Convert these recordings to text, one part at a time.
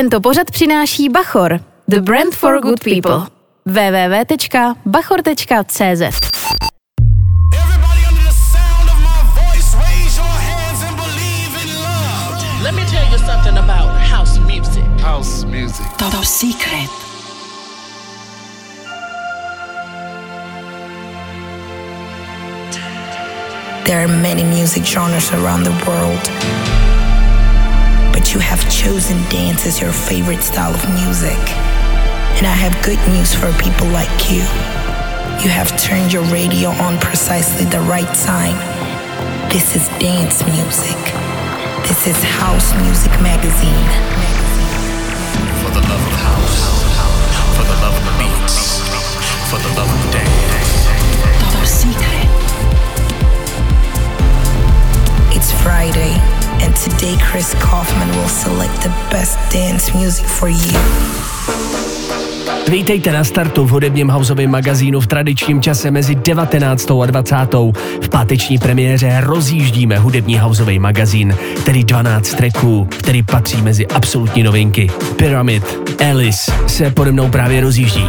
Tento pořad přináší Bachor, the brand for good people. www.bachor.cz. Top Secret. There are many music genres around the world, but you have chosen dance as your favorite style of music. And I have good news for people like you. You have turned your radio on precisely the right time. This is dance music. This is House Music Magazine. For the love of house, for the love of beats, for the love of dance. Color Music. It's Friday, and today Chris Kaufman will select the best dance music for you. Vítejte na startu v hudebním houseovém magazínu v tradičním čase mezi 19. a 20. V páteční premiéře rozjíždíme hudební houseový magazín, tedy 12 tracků, který patří mezi absolutní novinky. Pyramid, Alice se pode mnou právě rozjíždí.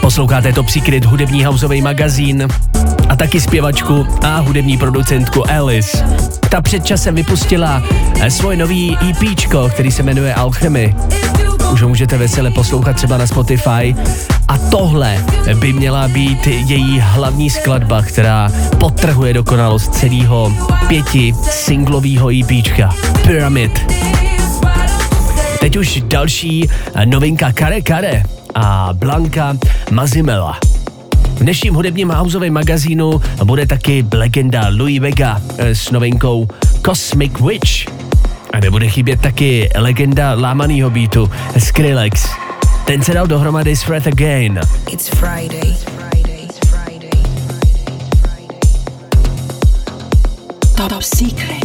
Posloucháte Top Secret, hudební houseový magazín a taky zpěvačku a hudební producentku Alice. Ta před časem vypustila svoje nový EPčko, který se jmenuje Alchemy. Už ho můžete vesele poslouchat třeba na Spotify. A tohle by měla být její hlavní skladba, která podtrhuje dokonalost celého 5singlového EPčka. Pyramid. Teď už další novinka Kare Kare a Blanka Mazzimella. V dnešním hudebním houseovém magazínu bude taky legenda Louis Vega s novinkou Cosmic Witch. A nebude chybět taky legenda lámanýho beatu Skrillex. Ten se dal dohromady s Fred Again. It's Friday. Top Secret.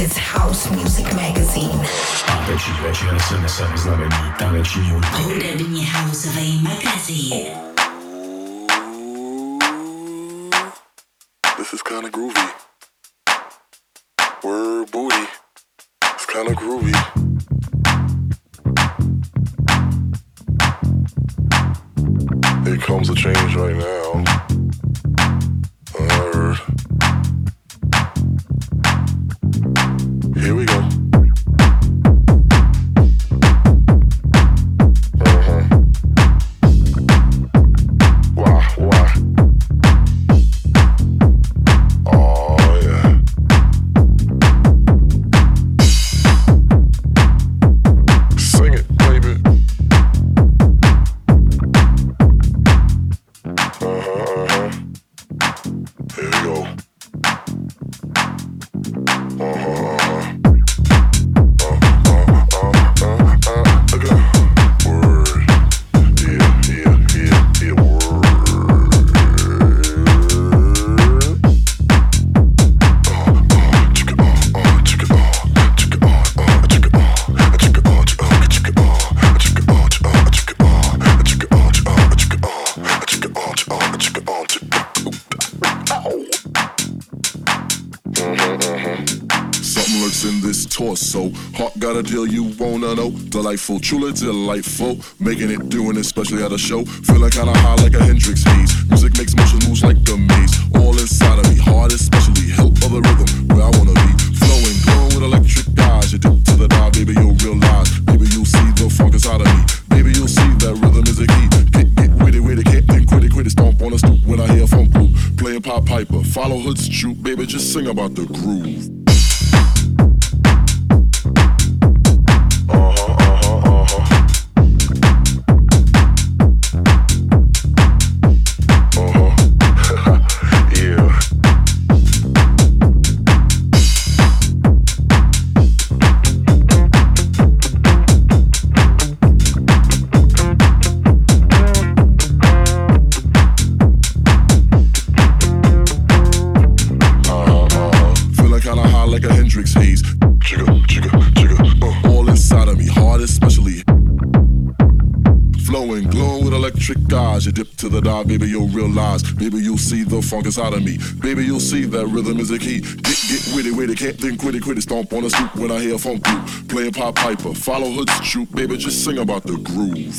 It's House Music Magazine. Páteční večer se nese vyznamení taneční hudby. Hudební houseový magazín. This is kinda groovy. Word booty. It's kinda groovy. Here comes a change right now. Here we go. Deal you wanna know, delightful, truly delightful, making it, doing it, especially at a show, feeling kinda high like a Hendrix haze, music makes motion moves like the maze, all inside of me, heart especially, help of the rhythm, where I wanna be, flowing, glowing with electric eyes, you dip to the dive, baby you'll realize, baby you'll see the funk inside of me, baby you'll see that rhythm is a key, get with it, can't think, quit it, stomp on a stoop, when I hear a funk group, playing Pop Piper, follow Hood's troop, baby just sing about the groove. You dip to the dive, baby, you'll realize. Baby, you'll see the funk inside of me. Baby, you'll see that rhythm is a key. Get witty, can't think, quit it, stomp on a stoop when I hear a funk group playing Pop Piper, follow Hood's troop, baby, just sing about the groove.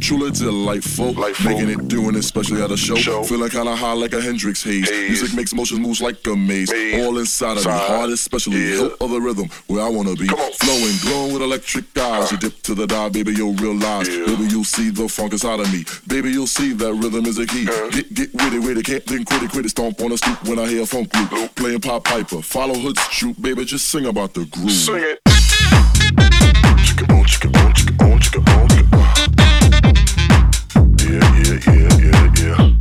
Truly delightful, delightful, making it, doing it, especially at a show. Feeling kinda high like a Hendrix haze. Music makes motion moves like a maze. All inside of me, heart especially, help of the rhythm, where I wanna be. Flowing, glowing with electric eyes. You dip to the dive, baby, you'll realize. Baby, you'll see the funk inside of me. Baby, you'll see that rhythm is a key. Get witty, can't think, quit it, stomp on a stoop when I hear a funk group playing Pop Piper, follow Hood's troop, baby, just sing about the groove. Sing it. Chicka on, chicka on, chicka on, chicka on. Yeah.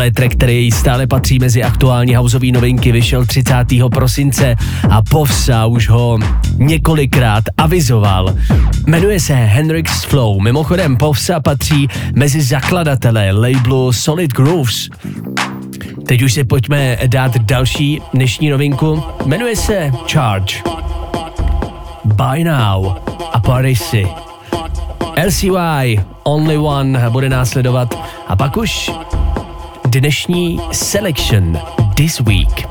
Tohle track, který stále patří mezi aktuální houseový novinky, vyšel 30. prosince a POVSA už ho několikrát avizoval. Jmenuje se Hendrix Flow. Mimochodem POVSA patří mezi zakladatele labelu Solid Grooves. Teď už si pojďme dát další dnešní novinku. Jmenuje se Charge, By Now a Parisi. LCY, Only One bude následovat a pak už dnešní selection this week.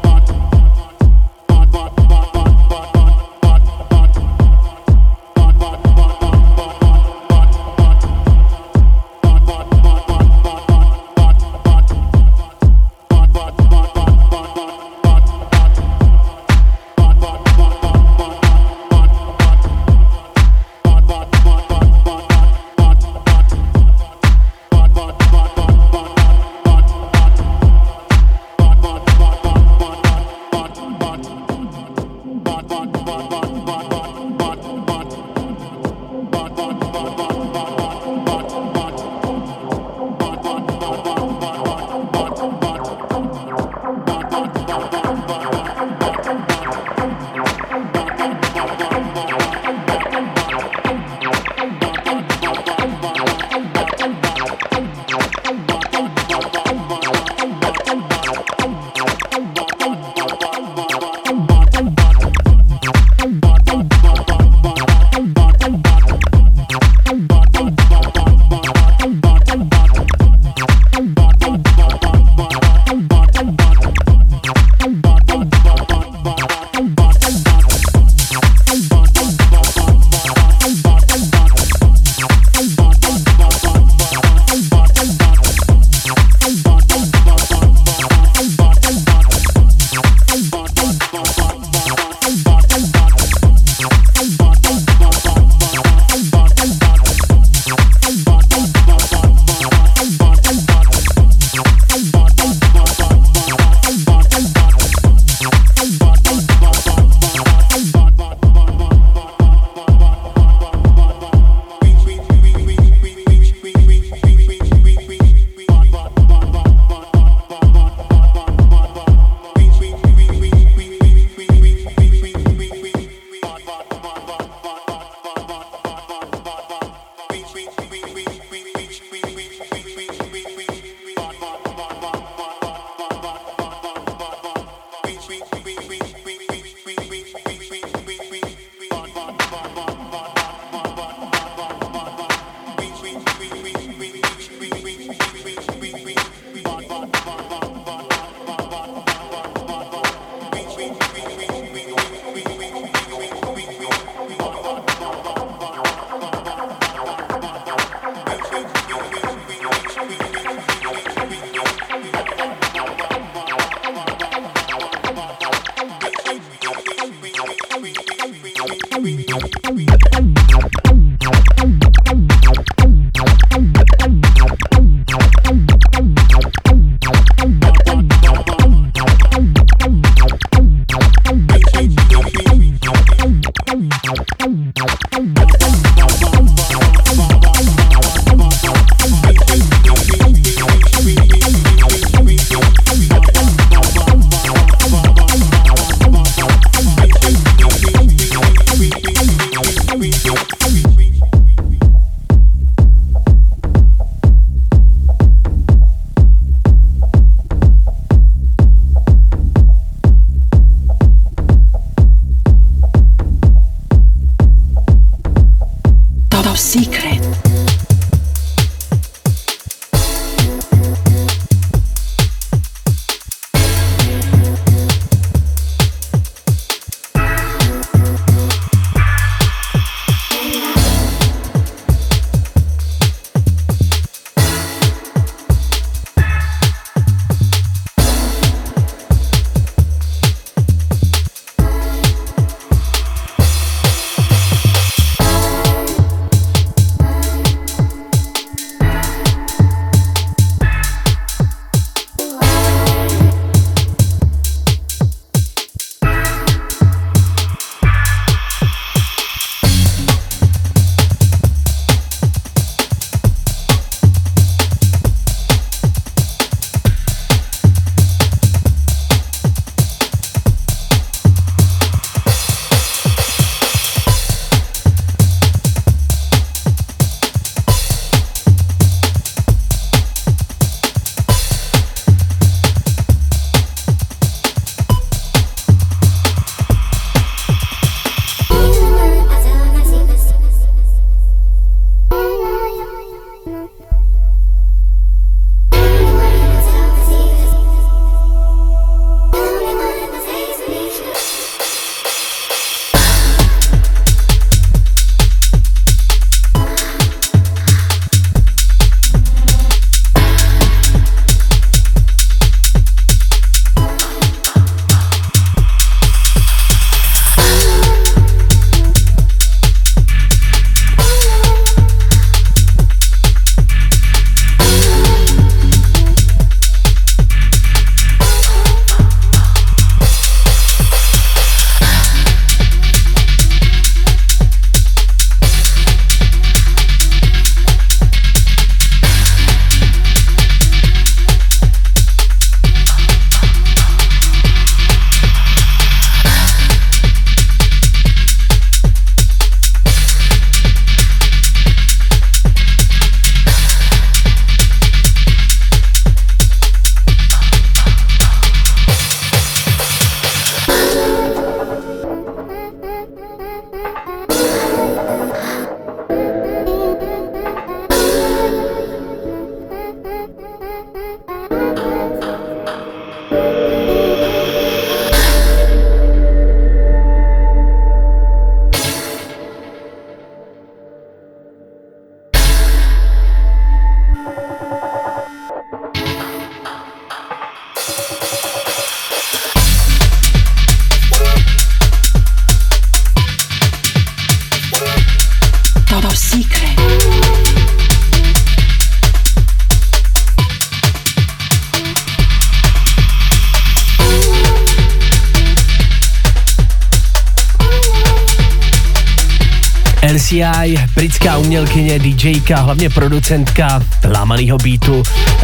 RCI, britská umělkyně, DJka, hlavně producentka lámanýho beatu,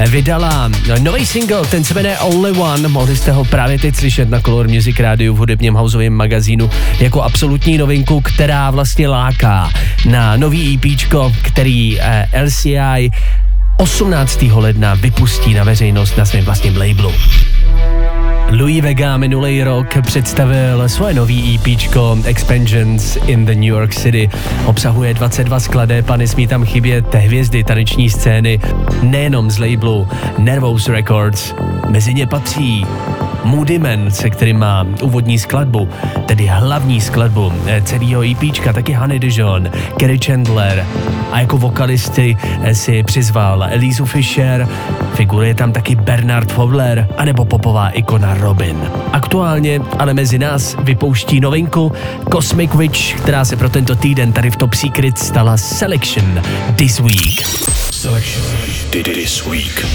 vydala nový single, ten se jmenuje Only One, mohli jste ho právě teď slyšet na Color Music rádiu v hudebním houseovém magazínu jako absolutní novinku, která vlastně láká na nový EPčko, který LCI 18. ledna vypustí na veřejnost na svém vlastním labelu. Louis Vega minulý rok představil svoje nový EPčko Expansions in the New York City. Obsahuje 22 skladeb a nesmí tam chybět hvězdy taneční scény nejenom z labelu Nervous Records. Mezi ně patří Moody Man, se kterým má úvodní skladbu, tedy hlavní skladbu celého EPčka, taky Honey Dijon, Kerry Chandler a jako vokalisty si přizval Alice Fisher, figuruje tam taky Bernard Fowler anebo popová ikona Robin. Aktuálně ale mezi nás vypouští novinku Cosmic Witch, která se pro tento týden tady v Top Secret stala Selection This Week. Selection This Week.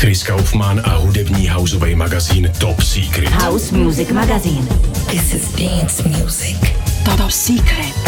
Chris Kaufman a hudební houseový magazín Top Secret. House Music Magazine. This is dance music. Top Secret.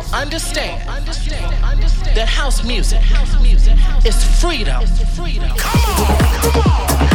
will understand, that house music is freedom. Come on!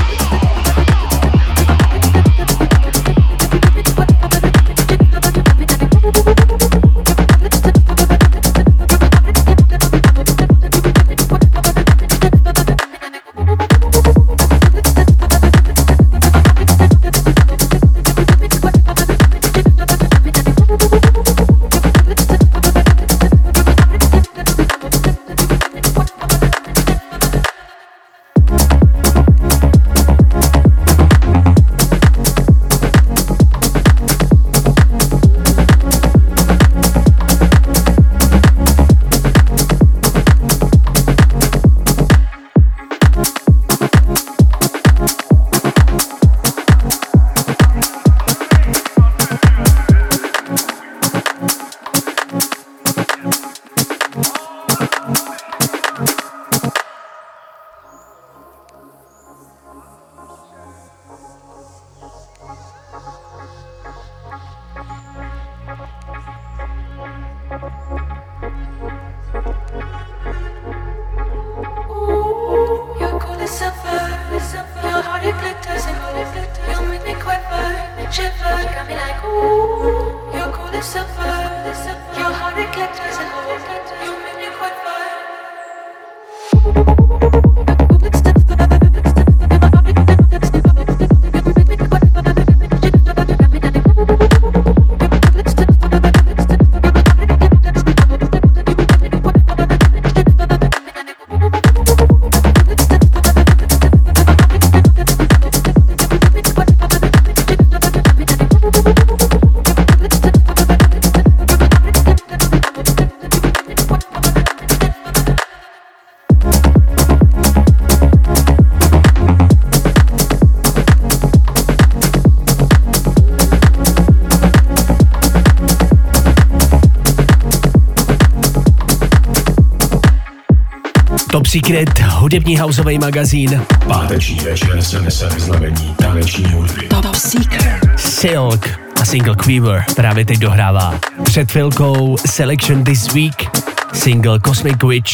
Secret, hudební houseový magazín. Páteční večer se nese vyznamení taneční hudby. Top Secret. Silk a single Quiver právě teď dohrává. Před chvilkou Selection This Week, single Cosmic Witch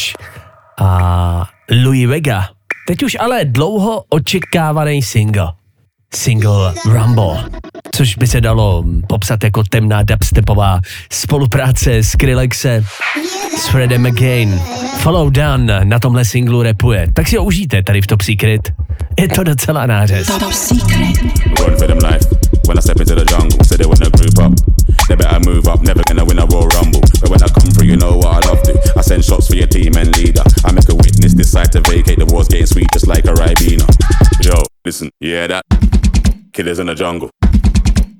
a Louis Vega. Teď už ale dlouho očekávaný single Rumble, což by se dalo popsat jako temná dubstepová spolupráce Skrillexe s Fredem again. Follow Down na tomhle singlu rapuje. Tak si ho užijte tady v Top Secret. Je to docela nářez. Top Secret. Run for them life. When I step into the jungle, so they wanna group up. They better move up, never gonna win a Royal Rumble. But when I come through, you know what I love to. I send shots for your team and leader. I make a witness decide to vacate. The war's getting sweet just like a Ribena. Yo, listen, yeah that. Killers in the jungle.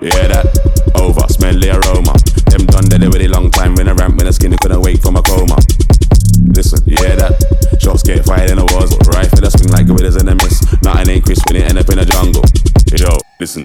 Yeah, that over, smell the aroma. Them done that already long time. When I ramp, when I skinny, couldn't wake from a coma. Listen, yeah, that shots get fired in the wars, right? For the swing like gorillas in the mist. Nothing ain't crisp when it end up in the jungle. Yo, listen,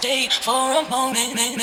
stay for a moment.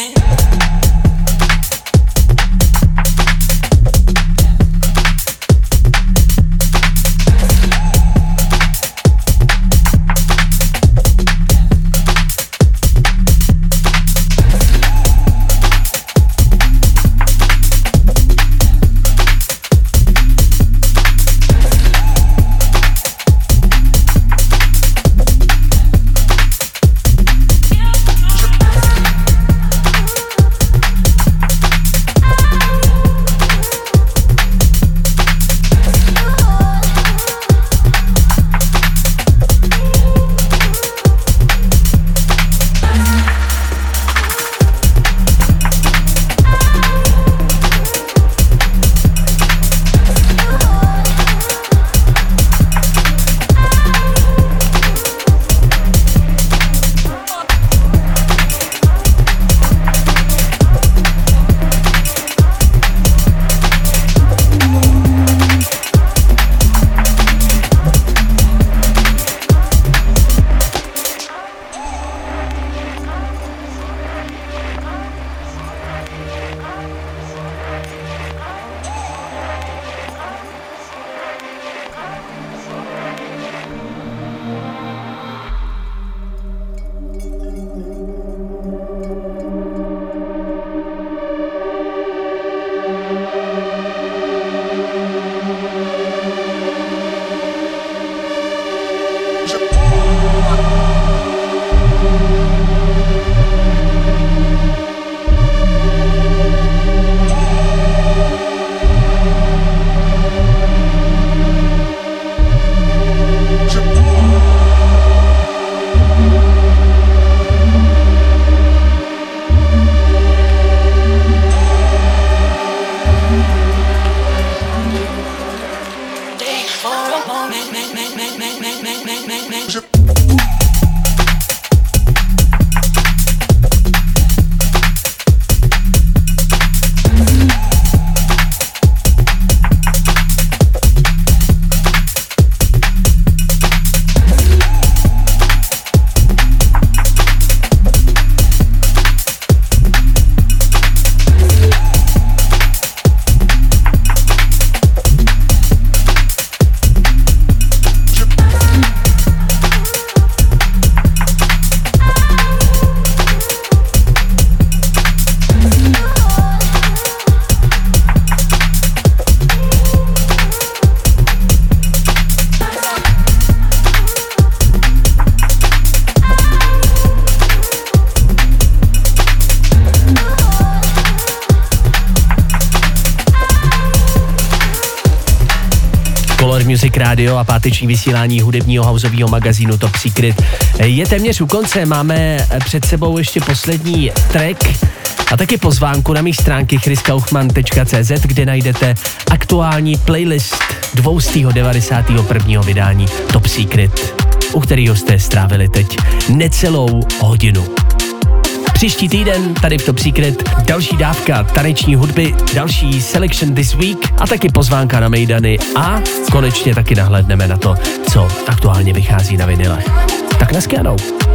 Radio a páteční vysílání hudebního houseového magazínu Top Secret je téměř u konce, máme před sebou ještě poslední track a taky pozvánku na mých stránky chriskaufman.cz, kde najdete aktuální playlist 291. vydání Top Secret, u kterého jste strávili teď necelou hodinu. Příští týden tady v Top Secret další dávka taneční hudby, další selection this week a taky pozvánka na mejdany a konečně taky nahlédneme na to, co aktuálně vychází na vinilech. Tak naschledanou.